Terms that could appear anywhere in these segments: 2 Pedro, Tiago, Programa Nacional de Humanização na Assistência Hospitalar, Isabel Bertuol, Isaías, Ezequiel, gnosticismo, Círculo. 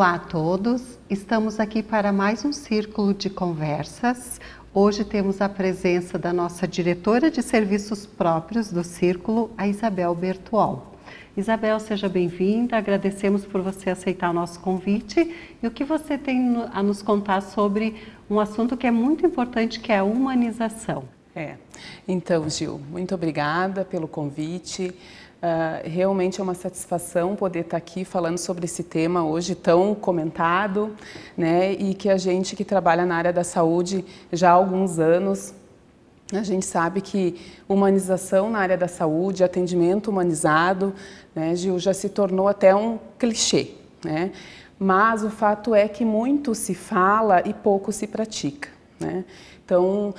Olá a todos, estamos aqui para mais um Círculo de Conversas. Hoje temos a presença da nossa diretora de serviços próprios do Círculo, a Isabel Bertuol. Isabel, seja bem-vinda, agradecemos por você aceitar o nosso convite e o que você tem a nos contar sobre um assunto que é muito importante, que é a humanização. Então, Gil, muito obrigada pelo convite. Realmente é uma satisfação poder estar aqui falando sobre esse tema hoje tão comentado, né? E que a gente que trabalha na área da saúde já há alguns anos, a gente sabe que humanização na área da saúde, atendimento humanizado, né, Gil, já se tornou até um clichê, né? Mas o fato é que muito se fala e pouco se pratica, né? Então,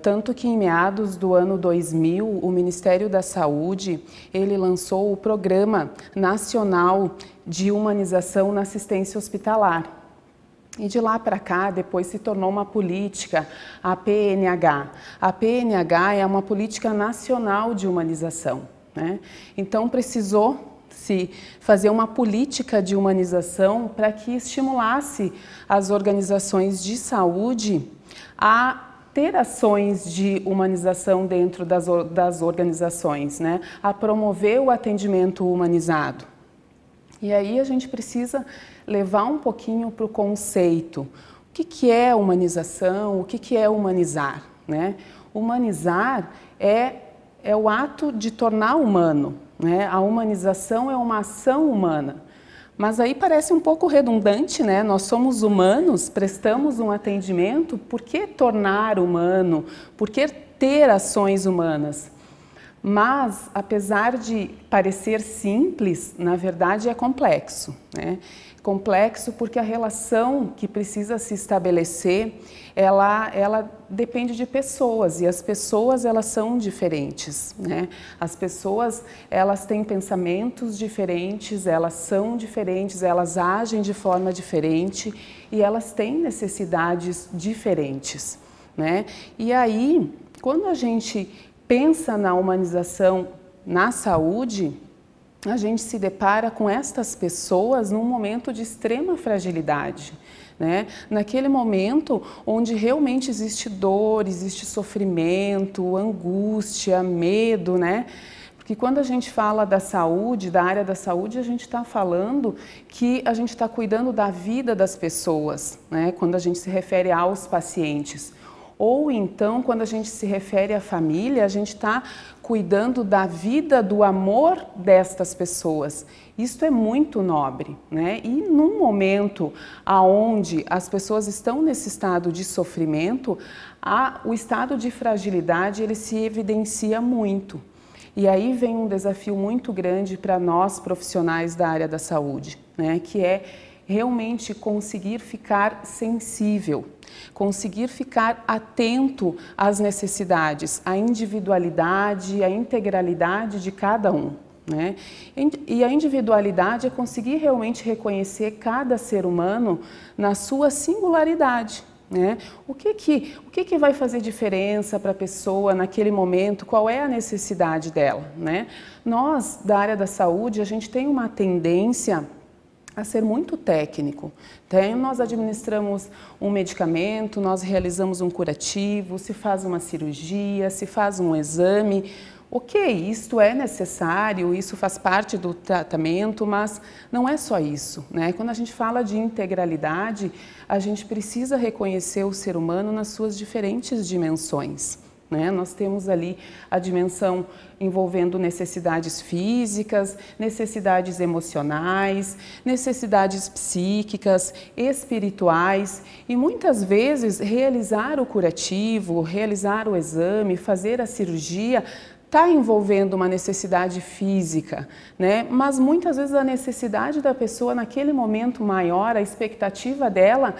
tanto que em meados do ano 2000, o Ministério da Saúde, ele lançou o Programa Nacional de Humanização na Assistência Hospitalar. E de lá para cá, depois se tornou uma política, a PNH. A PNH é uma política nacional de humanização, né? Então, precisou se fazer uma política de humanização para que estimulasse as organizações de saúde a ter ações de humanização dentro das organizações, né? A promover o atendimento humanizado. E aí a gente precisa levar um pouquinho para o conceito. O que é humanização? O que é humanizar, né? Humanizar é o ato de tornar humano, né? A humanização é uma ação humana. Mas aí parece um pouco redundante, né? Nós somos humanos, prestamos um atendimento, por que tornar humano? Por que ter ações humanas? Mas, apesar de parecer simples, na verdade é complexo, né? Complexo porque a relação que precisa se estabelecer, ela depende de pessoas, e as pessoas elas são diferentes, né? As pessoas elas têm pensamentos diferentes, elas são diferentes, elas agem de forma diferente e elas têm necessidades diferentes, né? E aí, quando a gente pensa na humanização na saúde, a gente se depara com estas pessoas num momento de extrema fragilidade, né? Naquele momento onde realmente existe dor, existe sofrimento, angústia, medo, né? Porque quando a gente fala da saúde, da área da saúde, a gente está falando que a gente está cuidando da vida das pessoas, né? Quando a gente se refere aos pacientes. Ou então, quando a gente se refere à família, a gente está cuidando da vida, do amor destas pessoas. Isto é muito nobre, né? E num momento onde as pessoas estão nesse estado de sofrimento, o estado de fragilidade ele se evidencia muito. E aí vem um desafio muito grande para nós profissionais da área da saúde, né? Que é realmente conseguir ficar sensível, conseguir ficar atento às necessidades, à individualidade, à integralidade de cada um, né? E a individualidade é conseguir realmente reconhecer cada ser humano na sua singularidade, né? O que vai fazer diferença para a pessoa naquele momento? Qual é a necessidade dela, né? Nós, da área da saúde, a gente tem uma tendência a ser muito técnico. Então, nós administramos um medicamento, nós realizamos um curativo, se faz uma cirurgia, se faz um exame. Ok, isto é necessário, isso faz parte do tratamento, mas não é só isso, né? Quando a gente fala de integralidade, a gente precisa reconhecer o ser humano nas suas diferentes dimensões, né? Nós temos ali a dimensão envolvendo necessidades físicas, necessidades emocionais, necessidades psíquicas, espirituais e muitas vezes realizar o curativo, realizar o exame, fazer a cirurgia está envolvendo uma necessidade física, né? Mas muitas vezes a necessidade da pessoa naquele momento maior, a expectativa dela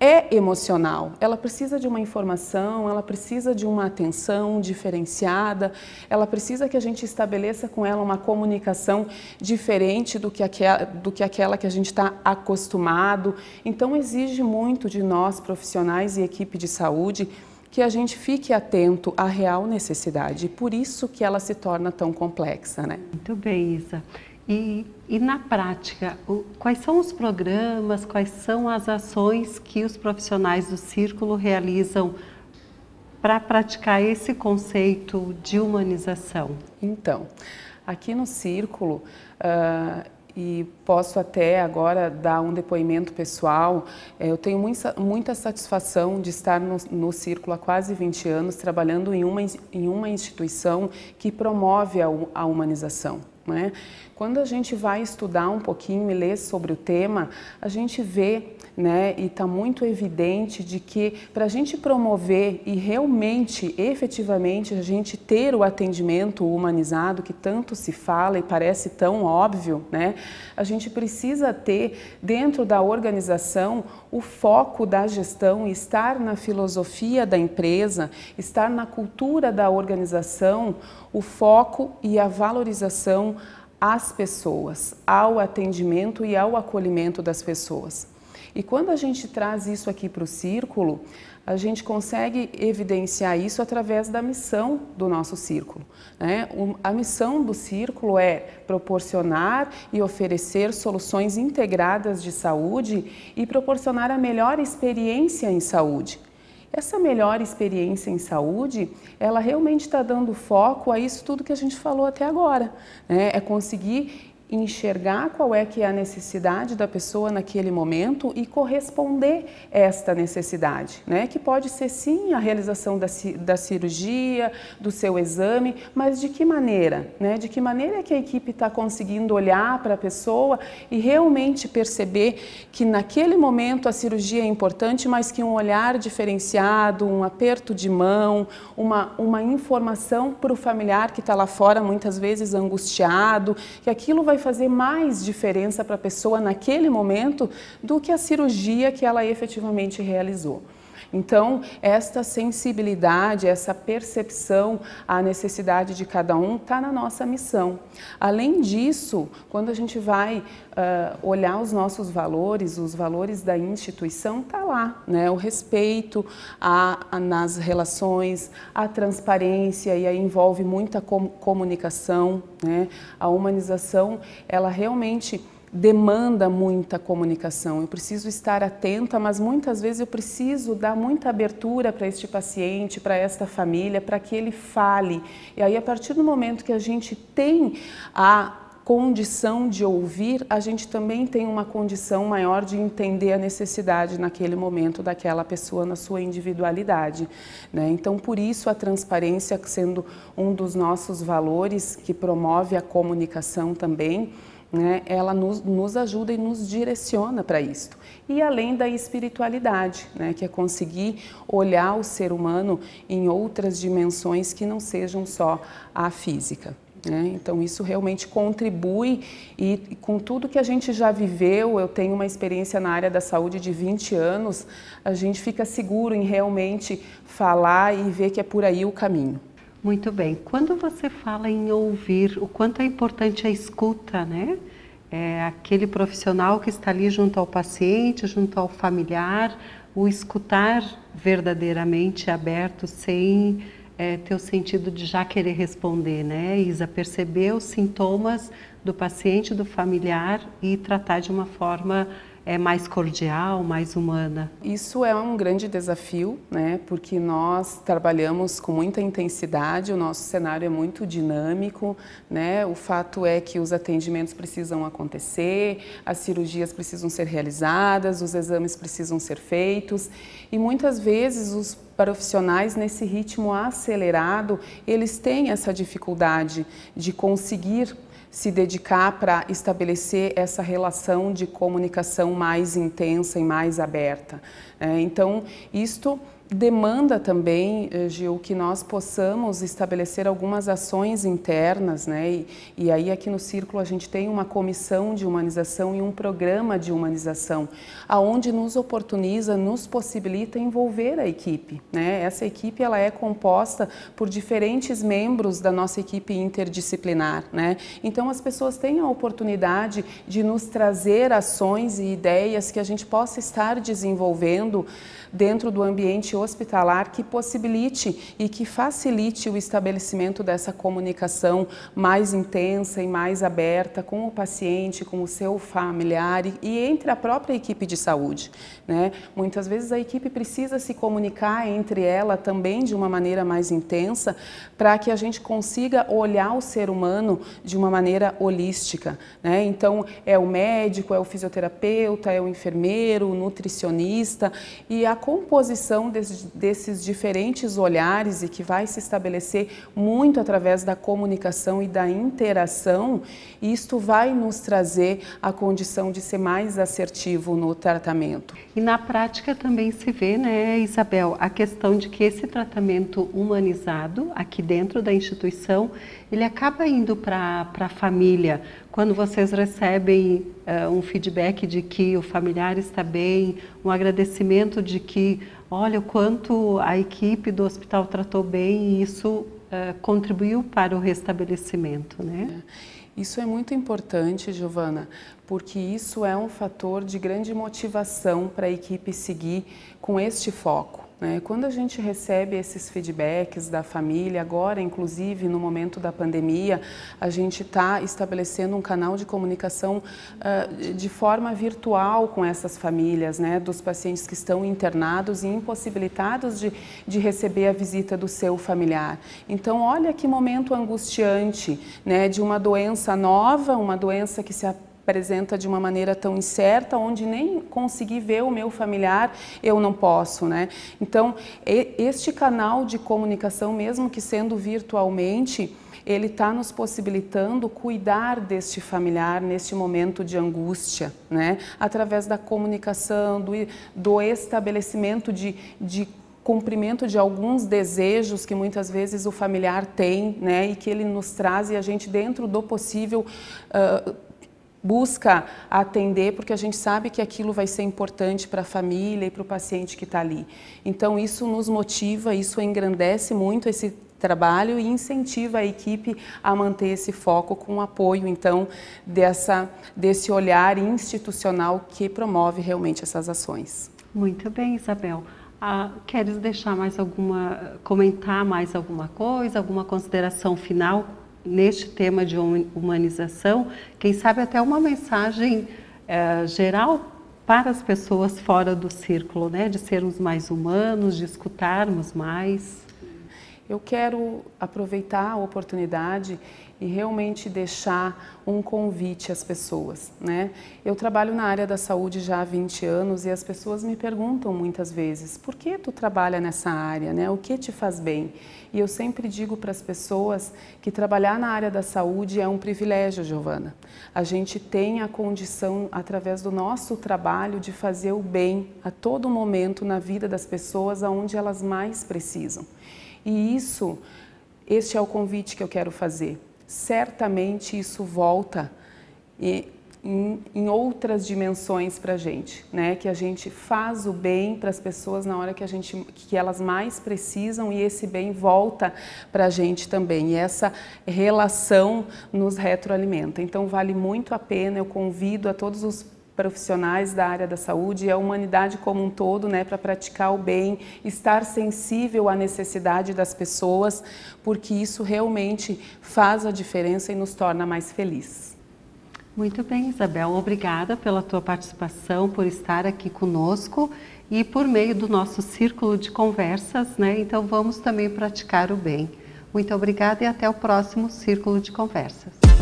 é emocional, ela precisa de uma informação, ela precisa de uma atenção diferenciada, ela precisa que a gente estabeleça com ela uma comunicação diferente do que aquela que a gente está acostumado. Então exige muito de nós profissionais e equipe de saúde que a gente fique atento à real necessidade, e por isso que ela se torna tão complexa, né? Muito bem, Isa. E na prática, quais são os programas, quais são as ações que os profissionais do Círculo realizam para praticar esse conceito de humanização? Então, aqui no Círculo, e posso até agora dar um depoimento pessoal, eu tenho muita satisfação de estar no Círculo há quase 20 anos, trabalhando em uma instituição que promove a humanização. Né? Quando a gente vai estudar um pouquinho e ler sobre o tema, a gente vê, né, e está muito evidente de que para a gente promover e realmente, efetivamente, a gente ter o atendimento humanizado que tanto se fala e parece tão óbvio, né, a gente precisa ter dentro da organização o foco da gestão, estar na filosofia da empresa, estar na cultura da organização, o foco e a valorização às pessoas, ao atendimento e ao acolhimento das pessoas. E quando a gente traz isso aqui para o Círculo, a gente consegue evidenciar isso através da missão do nosso Círculo, né? A missão do Círculo é proporcionar e oferecer soluções integradas de saúde e proporcionar a melhor experiência em saúde. Essa melhor experiência em saúde, ela realmente está dando foco a isso tudo que a gente falou até agora, né? É conseguir enxergar qual é que é a necessidade da pessoa naquele momento e corresponder a esta necessidade, né? Que pode ser sim a realização da cirurgia, do seu exame, mas de que maneira, né? De que maneira é que a equipe está conseguindo olhar para a pessoa e realmente perceber que naquele momento a cirurgia é importante, mas que um olhar diferenciado, um aperto de mão, uma informação para o familiar que está lá fora muitas vezes angustiado, que aquilo vai fazer mais diferença para a pessoa naquele momento do que a cirurgia que ela efetivamente realizou. Então, esta sensibilidade, essa percepção à necessidade de cada um está na nossa missão. Além disso, quando a gente vai olhar os nossos valores, os valores da instituição, está lá, né? O respeito nas relações, a transparência, e aí envolve muita comunicação, né? A humanização, ela realmente demanda muita comunicação, eu preciso estar atenta, mas muitas vezes eu preciso dar muita abertura para este paciente, para esta família, para que ele fale. E aí, a partir do momento que a gente tem a condição de ouvir, a gente também tem uma condição maior de entender a necessidade naquele momento daquela pessoa na sua individualidade, né? Então, por isso a transparência sendo um dos nossos valores que promove a comunicação também, né, ela nos ajuda e nos direciona para isto. E além da espiritualidade, né, que é conseguir olhar o ser humano em outras dimensões que não sejam só a física, né? Então isso realmente contribui, e com tudo que a gente já viveu, eu tenho uma experiência na área da saúde de 20 anos, a gente fica seguro em realmente falar e ver que é por aí o caminho. Muito bem. Quando você fala em ouvir, o quanto é importante a escuta, né? É aquele profissional que está ali junto ao paciente, junto ao familiar, o escutar verdadeiramente aberto, sem ter o sentido de já querer responder, né, Isa? Perceber os sintomas do paciente, do familiar, e tratar de uma forma mais cordial, mais humana. Isso é um grande desafio, né? Porque nós trabalhamos com muita intensidade, o nosso cenário é muito dinâmico, né? O fato é que os atendimentos precisam acontecer, as cirurgias precisam ser realizadas, os exames precisam ser feitos, e muitas vezes os profissionais nesse ritmo acelerado, eles têm essa dificuldade de conseguir se dedicar para estabelecer essa relação de comunicação mais intensa e mais aberta. Então, isto demanda também, Gil, que nós possamos estabelecer algumas ações internas, né? E aí aqui no Círculo a gente tem uma comissão de humanização e um programa de humanização, aonde nos oportuniza, nos possibilita envolver a equipe, né? Essa equipe, ela é composta por diferentes membros da nossa equipe interdisciplinar, né? Então as pessoas têm a oportunidade de nos trazer ações e ideias que a gente possa estar desenvolvendo dentro do ambiente hospitalar que possibilite e que facilite o estabelecimento dessa comunicação mais intensa e mais aberta com o paciente, com o seu familiar e entre a própria equipe de saúde, né? Muitas vezes a equipe precisa se comunicar entre ela também de uma maneira mais intensa para que a gente consiga olhar o ser humano de uma maneira holística, né? Então é o médico, é o fisioterapeuta, é o enfermeiro, o nutricionista, e a composição desses diferentes olhares e que vai se estabelecer muito através da comunicação e da interação, isto vai nos trazer a condição de ser mais assertivo no tratamento. E na prática também se vê, né, Isabel, a questão de que esse tratamento humanizado aqui dentro da instituição, ele acaba indo para a família. Quando vocês recebem um feedback de que o familiar está bem, um agradecimento de que, olha, o quanto a equipe do hospital tratou bem e isso contribuiu para o restabelecimento, né? Isso é muito importante, Giovana, porque isso é um fator de grande motivação para a equipe seguir com este foco, né? Quando a gente recebe esses feedbacks da família, agora inclusive no momento da pandemia, a gente está estabelecendo um canal de comunicação de forma virtual com essas famílias, né? Dos pacientes que estão internados e impossibilitados de receber a visita do seu familiar. Então olha que momento angustiante, né? De uma doença nova, uma doença que se apresenta de uma maneira tão incerta, onde nem conseguir ver o meu familiar, eu não posso, né? Então, este canal de comunicação, mesmo que sendo virtualmente, ele está nos possibilitando cuidar deste familiar neste momento de angústia, né? Através da comunicação, do estabelecimento de cumprimento de alguns desejos que muitas vezes o familiar tem, né? E que ele nos traz e a gente, dentro do possível, busca atender, porque a gente sabe que aquilo vai ser importante para a família e para o paciente que está ali. Então isso nos motiva, isso engrandece muito esse trabalho e incentiva a equipe a manter esse foco com o apoio, então, desse olhar institucional que promove realmente essas ações. Muito bem, Isabel. Queres deixar comentar mais alguma coisa, alguma consideração final neste tema de humanização, quem sabe até uma mensagem geral para as pessoas fora do círculo, né? De sermos mais humanos, de escutarmos mais. Eu quero aproveitar a oportunidade e realmente deixar um convite às pessoas, né? Eu trabalho na área da saúde já há 20 anos e as pessoas me perguntam muitas vezes, por que tu trabalha nessa área, né? O que te faz bem? E eu sempre digo para as pessoas que trabalhar na área da saúde é um privilégio, Giovana. A gente tem a condição, através do nosso trabalho, de fazer o bem a todo momento na vida das pessoas, aonde elas mais precisam. E este é o convite que eu quero fazer. Certamente isso volta em outras dimensões para a gente, né? Que a gente faz o bem para as pessoas na hora que elas mais precisam, e esse bem volta para a gente também. E essa relação nos retroalimenta. Então vale muito a pena, eu convido a todos os profissionais da área da saúde e a humanidade como um todo, né, para praticar o bem, estar sensível à necessidade das pessoas, porque isso realmente faz a diferença e nos torna mais felizes. Muito bem, Isabel, obrigada pela tua participação, por estar aqui conosco e por meio do nosso círculo de conversas, né? Então vamos também praticar o bem. Muito obrigada e até o próximo Círculo de Conversas.